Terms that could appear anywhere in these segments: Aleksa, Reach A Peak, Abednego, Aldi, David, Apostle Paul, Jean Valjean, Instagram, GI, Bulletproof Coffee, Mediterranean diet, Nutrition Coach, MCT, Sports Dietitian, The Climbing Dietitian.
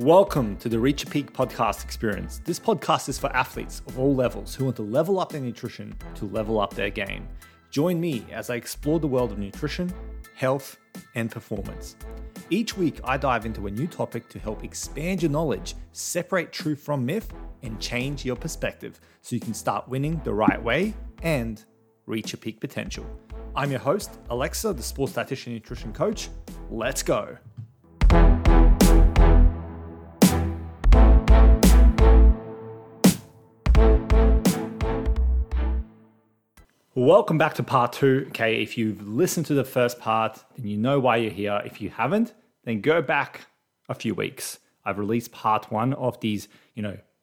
Welcome to the Reach A Peak podcast experience. This podcast is for athletes of all levels who want to level up their nutrition to level up their game. Join me as I explore the world of nutrition, health, and performance. Each week, I dive into a new topic to help expand your knowledge, separate truth from myth, and change your perspective so you can start winning the right way and reach your peak potential. I'm your host, Alexa, the sports dietitian and nutrition coach. Let's go. Welcome back to part two. Okay, if you've listened to the first part, then you know why you're here. If you haven't, then go back a few weeks. I've released part one of these,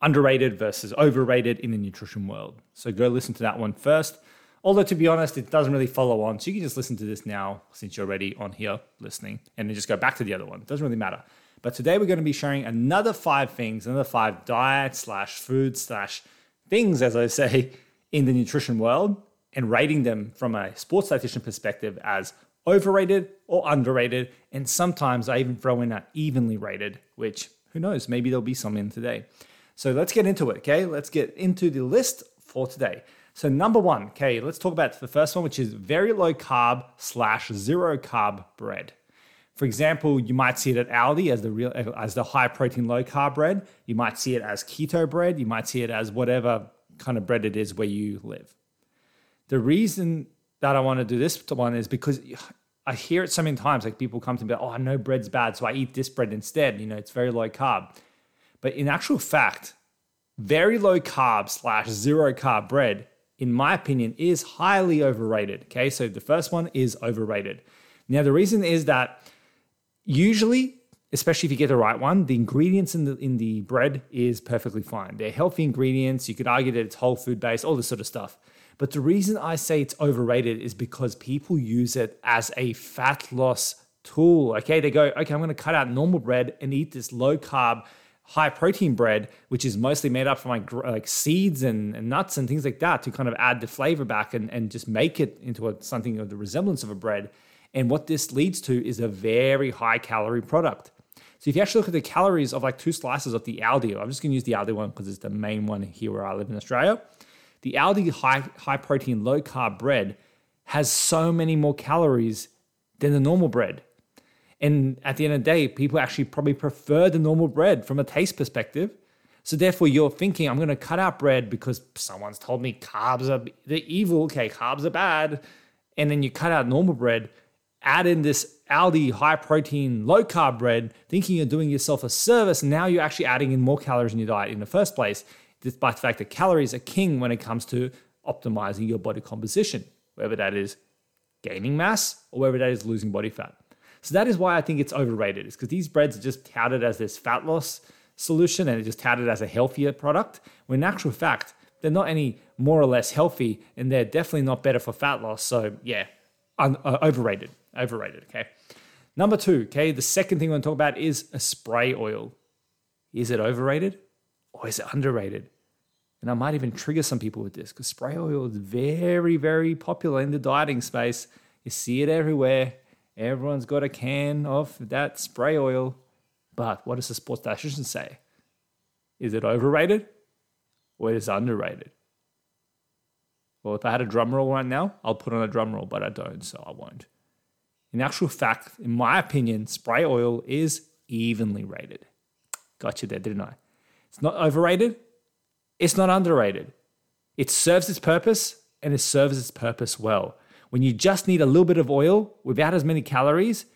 underrated versus overrated in the nutrition world. So go listen to that one first. Although to be honest, it doesn't really follow on. So you can just listen to this now since you're already on here listening and then just go back to the other one. It doesn't really matter. But today we're going to be sharing another five things, another five diets / food / things, as I say, in the nutrition world, and rating them from a sports dietitian perspective as overrated or underrated. And sometimes I even throw in an evenly rated, which who knows, maybe there'll be some in today. So let's get into it, okay? Let's get into the list for today. So number one, okay, let's talk about the first one, which is very low carb / zero carb bread. For example, you might see it at Aldi as the high protein, low carb bread. You might see it as keto bread. You might see it as whatever kind of bread it is where you live. The reason that I want to do this one is because I hear it so many times, like people come to me, oh, I know bread's bad, so I eat this bread instead. It's very low carb. But in actual fact, very low carb / zero carb bread, in my opinion, is highly overrated. Okay, so the first one is overrated. Now, the reason is that usually, especially if you get the right one, the ingredients in the bread is perfectly fine. They're healthy ingredients. You could argue that it's whole food based, all this sort of stuff. But the reason I say it's overrated is because people use it as a fat loss tool. Okay, they go, okay, I'm going to cut out normal bread and eat this low carb, high protein bread, which is mostly made up from like seeds and nuts and things like that to kind of add the flavor back and just make it into something of the resemblance of a bread. And what this leads to is a very high calorie product. So if you actually look at the calories of like two slices of the Aldi, I'm just going to use the Aldi one because it's the main one here where I live in Australia. The Aldi high protein, low carb bread has so many more calories than the normal bread. And at the end of the day, people actually probably prefer the normal bread from a taste perspective. So therefore you're thinking, I'm going to cut out bread because someone's told me carbs are the evil. Okay, carbs are bad. And then you cut out normal bread, add in this Aldi high protein, low carb bread, thinking you're doing yourself a service. And now you're actually adding in more calories in your diet in the first place, despite the fact that calories are king when it comes to optimizing your body composition, whether that is gaining mass or whether that is losing body fat. So that is why I think it's overrated, is because these breads are just touted as this fat loss solution and it's just touted as a healthier product, when in actual fact, they're not any more or less healthy and they're definitely not better for fat loss. So yeah, overrated, okay? Number two, okay, the second thing I want to talk about is a spray oil. Is it overrated? Or is it underrated? And I might even trigger some people with this because spray oil is very, very popular in the dieting space. You see it everywhere. Everyone's got a can of that spray oil. But what does the sports dietitian say? Is it overrated or is it underrated? Well, if I had a drum roll right now, I'll put on a drum roll, but I don't, so I won't. In actual fact, in my opinion, spray oil is evenly rated. Got you there, didn't I? It's not overrated. It's not underrated. It serves its purpose and it serves its purpose well. When you just need a little bit of oil without as many calories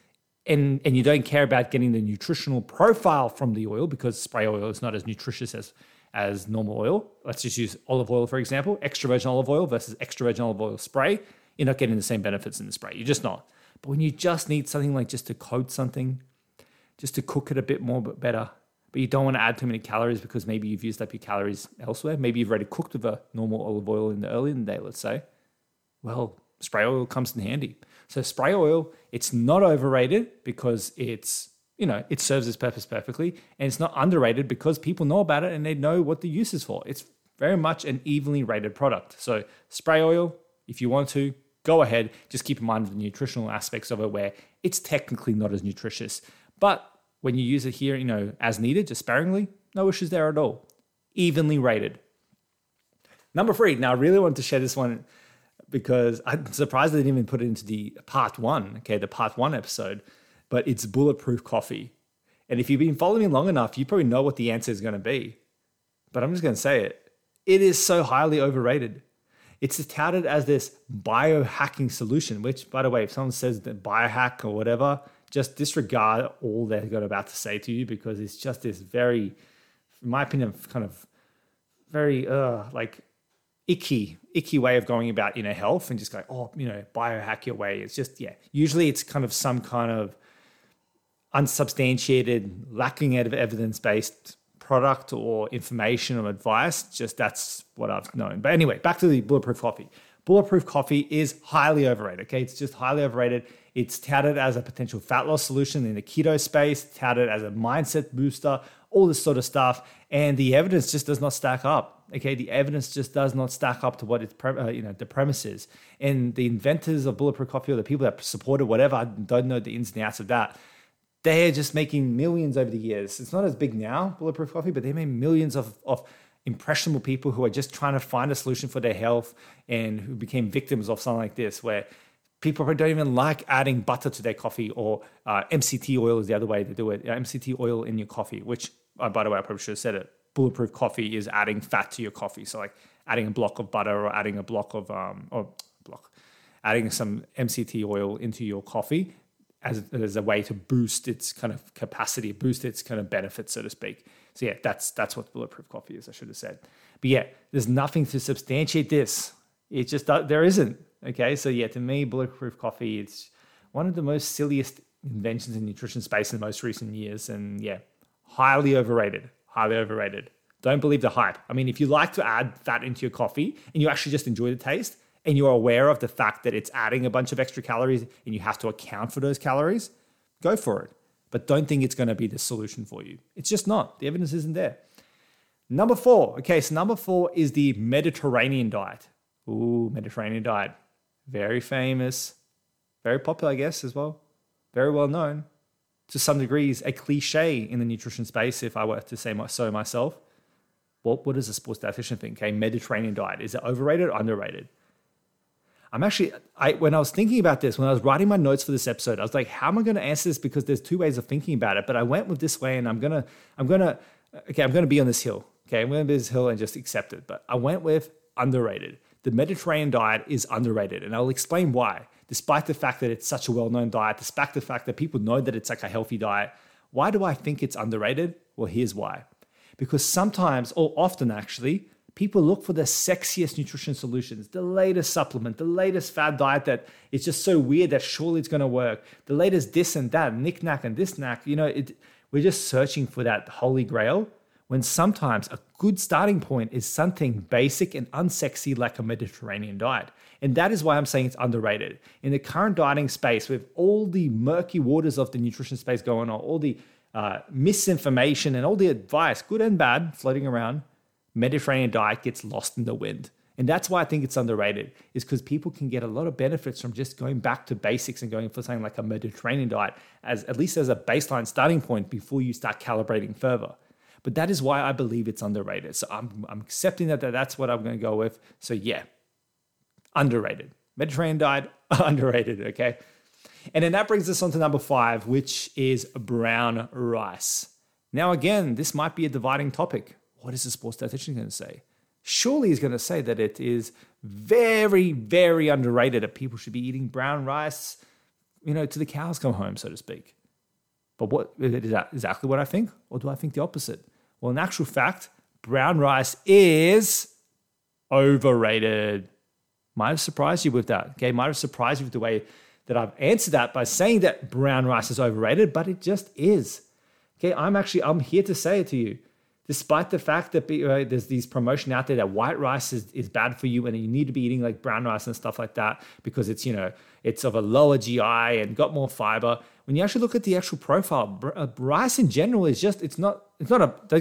and you don't care about getting the nutritional profile from the oil because spray oil is not as nutritious as normal oil. Let's just use olive oil, for example, extra virgin olive oil versus extra virgin olive oil spray. You're not getting the same benefits in the spray. You're just not. But when you just need something like just to coat something, just to cook it a bit more but better, but you don't want to add too many calories because maybe you've used up your calories elsewhere. Maybe you've already cooked with a normal olive oil early in the day, let's say. Well, spray oil comes in handy. So spray oil, it's not overrated because it's, it serves its purpose perfectly. And it's not underrated because people know about it and they know what the use is for. It's very much an evenly rated product. So spray oil, if you want to, go ahead. Just keep in mind the nutritional aspects of it where it's technically not as nutritious, but When you use it here, you know, as needed, just sparingly, no issues there at all. Evenly rated. Number 3. Now, I really wanted to share this one because I'm surprised they didn't even put it into the part 1, okay, the part 1 episode, but it's Bulletproof Coffee. And if you've been following me long enough, you probably know what the answer is going to be. But I'm just going to say it. It is so highly overrated. It's touted as this biohacking solution, which, by the way, if someone says that biohack or whatever, just disregard all they're about to say to you, because it's just this very, in my opinion, kind of very like icky way of going about inner health and just going, biohack your way. It's just, usually it's kind of some kind of unsubstantiated, lacking out of evidence-based product or information or advice. Just that's what I've known. But anyway, back to the Bulletproof Coffee. Bulletproof Coffee is highly overrated, okay? It's just highly overrated. It's touted as a potential fat loss solution in the keto space, touted as a mindset booster, all this sort of stuff. And the evidence just does not stack up, okay? The evidence just does not stack up to what its the premise is. And the inventors of Bulletproof Coffee, or the people that supported whatever, I don't know the ins and outs of that. They're just making millions over the years. It's not as big now, Bulletproof Coffee, but they made millions of impressionable people who are just trying to find a solution for their health and who became victims of something like this, where people don't even like adding butter to their coffee, or MCT oil is the other way to do it. MCT oil in your coffee, which, by the way, I probably should have said it. Bulletproof Coffee is adding fat to your coffee. So like adding a block of butter or adding a block of, adding some MCT oil into your coffee as a way to boost its kind of capacity, boost its kind of benefits, so to speak. So yeah, that's what Bulletproof Coffee is, I should have said. But yeah, there's nothing to substantiate this. It just, there isn't, okay? So yeah, to me, Bulletproof Coffee, it's one of the most silliest inventions in the nutrition space in the most recent years. And yeah, highly overrated. Don't believe the hype. I mean, if you like to add fat into your coffee and you actually just enjoy the taste, and you're aware of the fact that it's adding a bunch of extra calories and you have to account for those calories, go for it. But don't think it's going to be the solution for you. It's just not. The evidence isn't there. Number 4. Okay, so number 4 is the Mediterranean diet. Ooh, Mediterranean diet. Very famous. Very popular, I guess, as well. Very well known. To some degrees, a cliche in the nutrition space, if I were to say so myself. What does a sports dietitian think? Okay, Mediterranean diet. Is it overrated or underrated? I'm actually, when I was thinking about this, when I was writing my notes for this episode, I was like, how am I going to answer this? Because there's 2 ways of thinking about it, but I went with this way, and I'm going to be on this hill. Okay, I'm going to be on this hill and just accept it. But I went with underrated. The Mediterranean diet is underrated, and I'll explain why. Despite the fact that it's such a well-known diet, despite the fact that people know that it's like a healthy diet, why do I think it's underrated? Well, here's why. Because sometimes, or often actually, people look for the sexiest nutrition solutions, the latest supplement, the latest fad diet that is just so weird that surely it's going to work, the latest this and that, knick-knack and this knack. We're just searching for that holy grail, when sometimes a good starting point is something basic and unsexy like a Mediterranean diet. And that is why I'm saying it's underrated. In the current dieting space, with all the murky waters of the nutrition space going on, all the misinformation and all the advice, good and bad, floating around, Mediterranean diet gets lost in the wind. And that's why I think it's underrated, is because people can get a lot of benefits from just going back to basics and going for something like a Mediterranean diet, as at least as a baseline starting point before you start calibrating further. But that is why I believe it's underrated. So I'm accepting that that's what I'm going to go with. So yeah, underrated. Mediterranean diet, underrated, okay? And then that brings us on to number 5, which is brown rice. Now again, this might be a dividing topic. What is the sports dietitian going to say? Surely he's going to say that it is very, very underrated, that people should be eating brown rice, to the cows come home, so to speak. But what is that exactly what I think? Or do I think the opposite? Well, in actual fact, brown rice is overrated. Might have surprised you with that. Okay, might have surprised you with the way that I've answered that by saying that brown rice is overrated, but it just is. Okay, I'm here to say it to you. Despite the fact that there's these promotion out there that white rice is bad for you and you need to be eating like brown rice and stuff like that because it's of a lower GI and got more fiber. when you actually look at the actual profile, rice in general is just, don't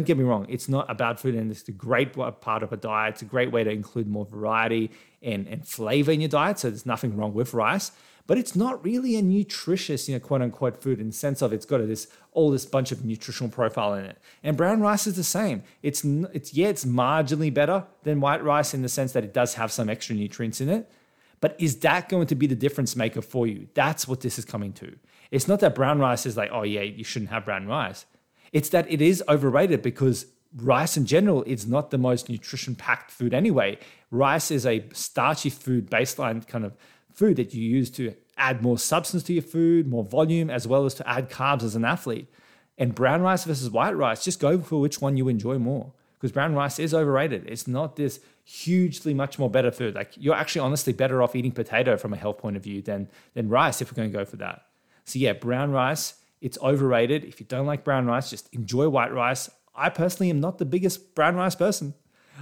get me wrong, it's not a bad food, and it's a great part of a diet. It's a great way to include more variety and flavor in your diet. So there's nothing wrong with rice, but it's not really a nutritious, quote unquote food, in the sense of it's got all this bunch of nutritional profile in it. And brown rice is the same. It's marginally better than white rice in the sense that it does have some extra nutrients in it. But is that going to be the difference maker for you? That's what this is coming to. It's not that brown rice is like, oh yeah, you shouldn't have brown rice. It's that it is overrated, because rice in general is not the most nutrition-packed food anyway. Rice is a starchy food, baseline kind of food that you use to add more substance to your food, more volume, as well as to add carbs as an athlete. And brown rice versus white rice, just go for which one you enjoy more, because brown rice is overrated. It's not this hugely much more better food. Like, you're actually honestly better off eating potato from a health point of view than rice, if we're going to go for that. So yeah, brown rice, it's overrated. If you don't like brown rice, just enjoy white rice. I personally am not the biggest brown rice person.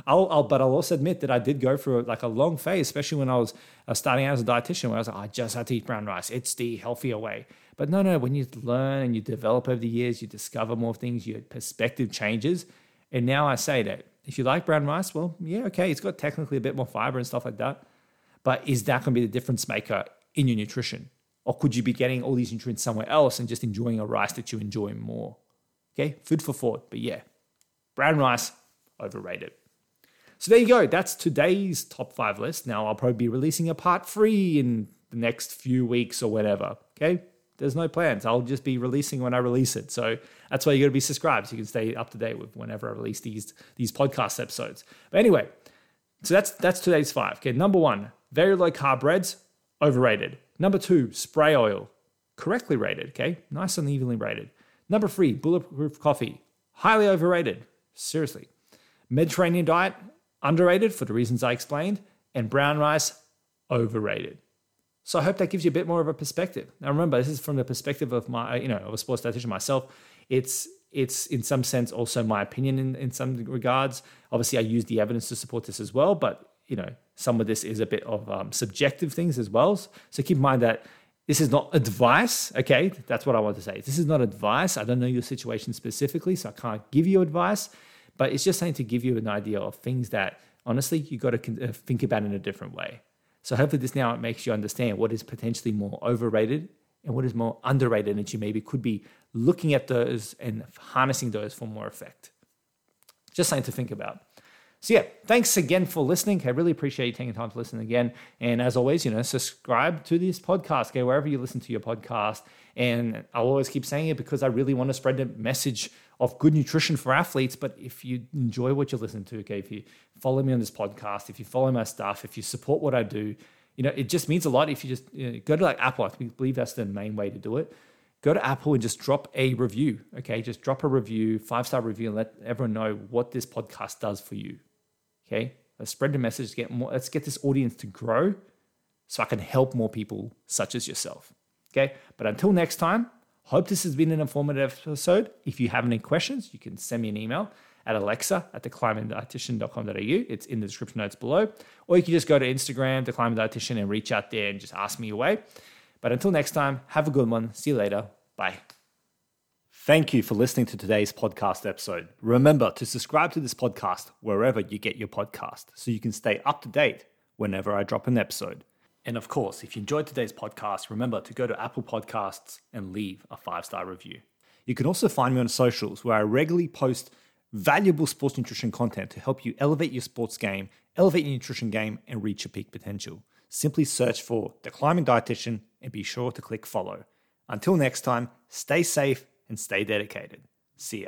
But I'll also admit that I did go through like a long phase, especially when I was starting out as a dietitian, where I was like, I just had to eat brown rice. It's the healthier way. But no, when you learn and you develop over the years, you discover more things, your perspective changes. And now I say that if you like brown rice, well, yeah, okay, it's got technically a bit more fiber and stuff like that. But is that going to be the difference maker in your nutrition? Or could you be getting all these nutrients somewhere else and just enjoying a rice that you enjoy more? Okay, food for thought. But yeah, brown rice, overrated. So there you go. That's today's top 5 list. Now, I'll probably be releasing a part 3 in the next few weeks or whatever. Okay, there's no plans. I'll just be releasing when I release it. So that's why you got to be subscribed, so you can stay up to date with whenever I release these podcast episodes. But anyway, so that's today's 5. Okay, number 1, very low carb breads, overrated. Number 2, spray oil, correctly rated. Okay, nice and evenly rated. Number 3, bulletproof coffee, highly overrated. Seriously. Mediterranean diet, underrated for the reasons I explained, and brown rice, overrated. So I hope that gives you a bit more of a perspective. Now remember, this is from the perspective of my, of a sports dietitian myself. It's in some sense also my opinion in some regards. Obviously, I use the evidence to support this as well, but some of this is a bit of subjective things as well. So keep in mind that this is not advice. Okay, that's what I want to say. This is not advice. I don't know your situation specifically, so I can't give you advice. But it's just something to give you an idea of things that, honestly, you got to think about in a different way. So hopefully this now makes you understand what is potentially more overrated and what is more underrated, and you maybe could be looking at those and harnessing those for more effect. Just something to think about. So yeah, thanks again for listening. I really appreciate you taking time to listen again. And as always, subscribe to this podcast, okay, wherever you listen to your podcast. And I'll always keep saying it because I really want to spread the message of good nutrition for athletes. But if you enjoy what you listen to, okay, if you follow me on this podcast, if you follow my stuff, if you support what I do, it just means a lot. If you just go to Apple, I believe that's the main way to do it. Go to Apple and just drop a review, okay? Just drop a review, 5-star review, and let everyone know what this podcast does for you. Okay, let's spread the message. Let's get this audience to grow so I can help more people such as yourself. Okay, but until next time, hope this has been an informative episode. If you have any questions, you can send me an email at alexa@theclimbingdietitian.com.au. It's in the description notes below. Or you can just go to Instagram, The Climbing Dietitian, and reach out there and just ask me away. But until next time, have a good one. See you later. Bye. Thank you for listening to today's podcast episode. Remember to subscribe to this podcast wherever you get your podcast so you can stay up to date whenever I drop an episode. And of course, if you enjoyed today's podcast, remember to go to Apple Podcasts and leave a 5-star review. You can also find me on socials where I regularly post valuable sports nutrition content to help you elevate your sports game, elevate your nutrition game, and reach your peak potential. Simply search for The Climbing Dietitian and be sure to click follow. Until next time, stay safe and stay dedicated. See ya.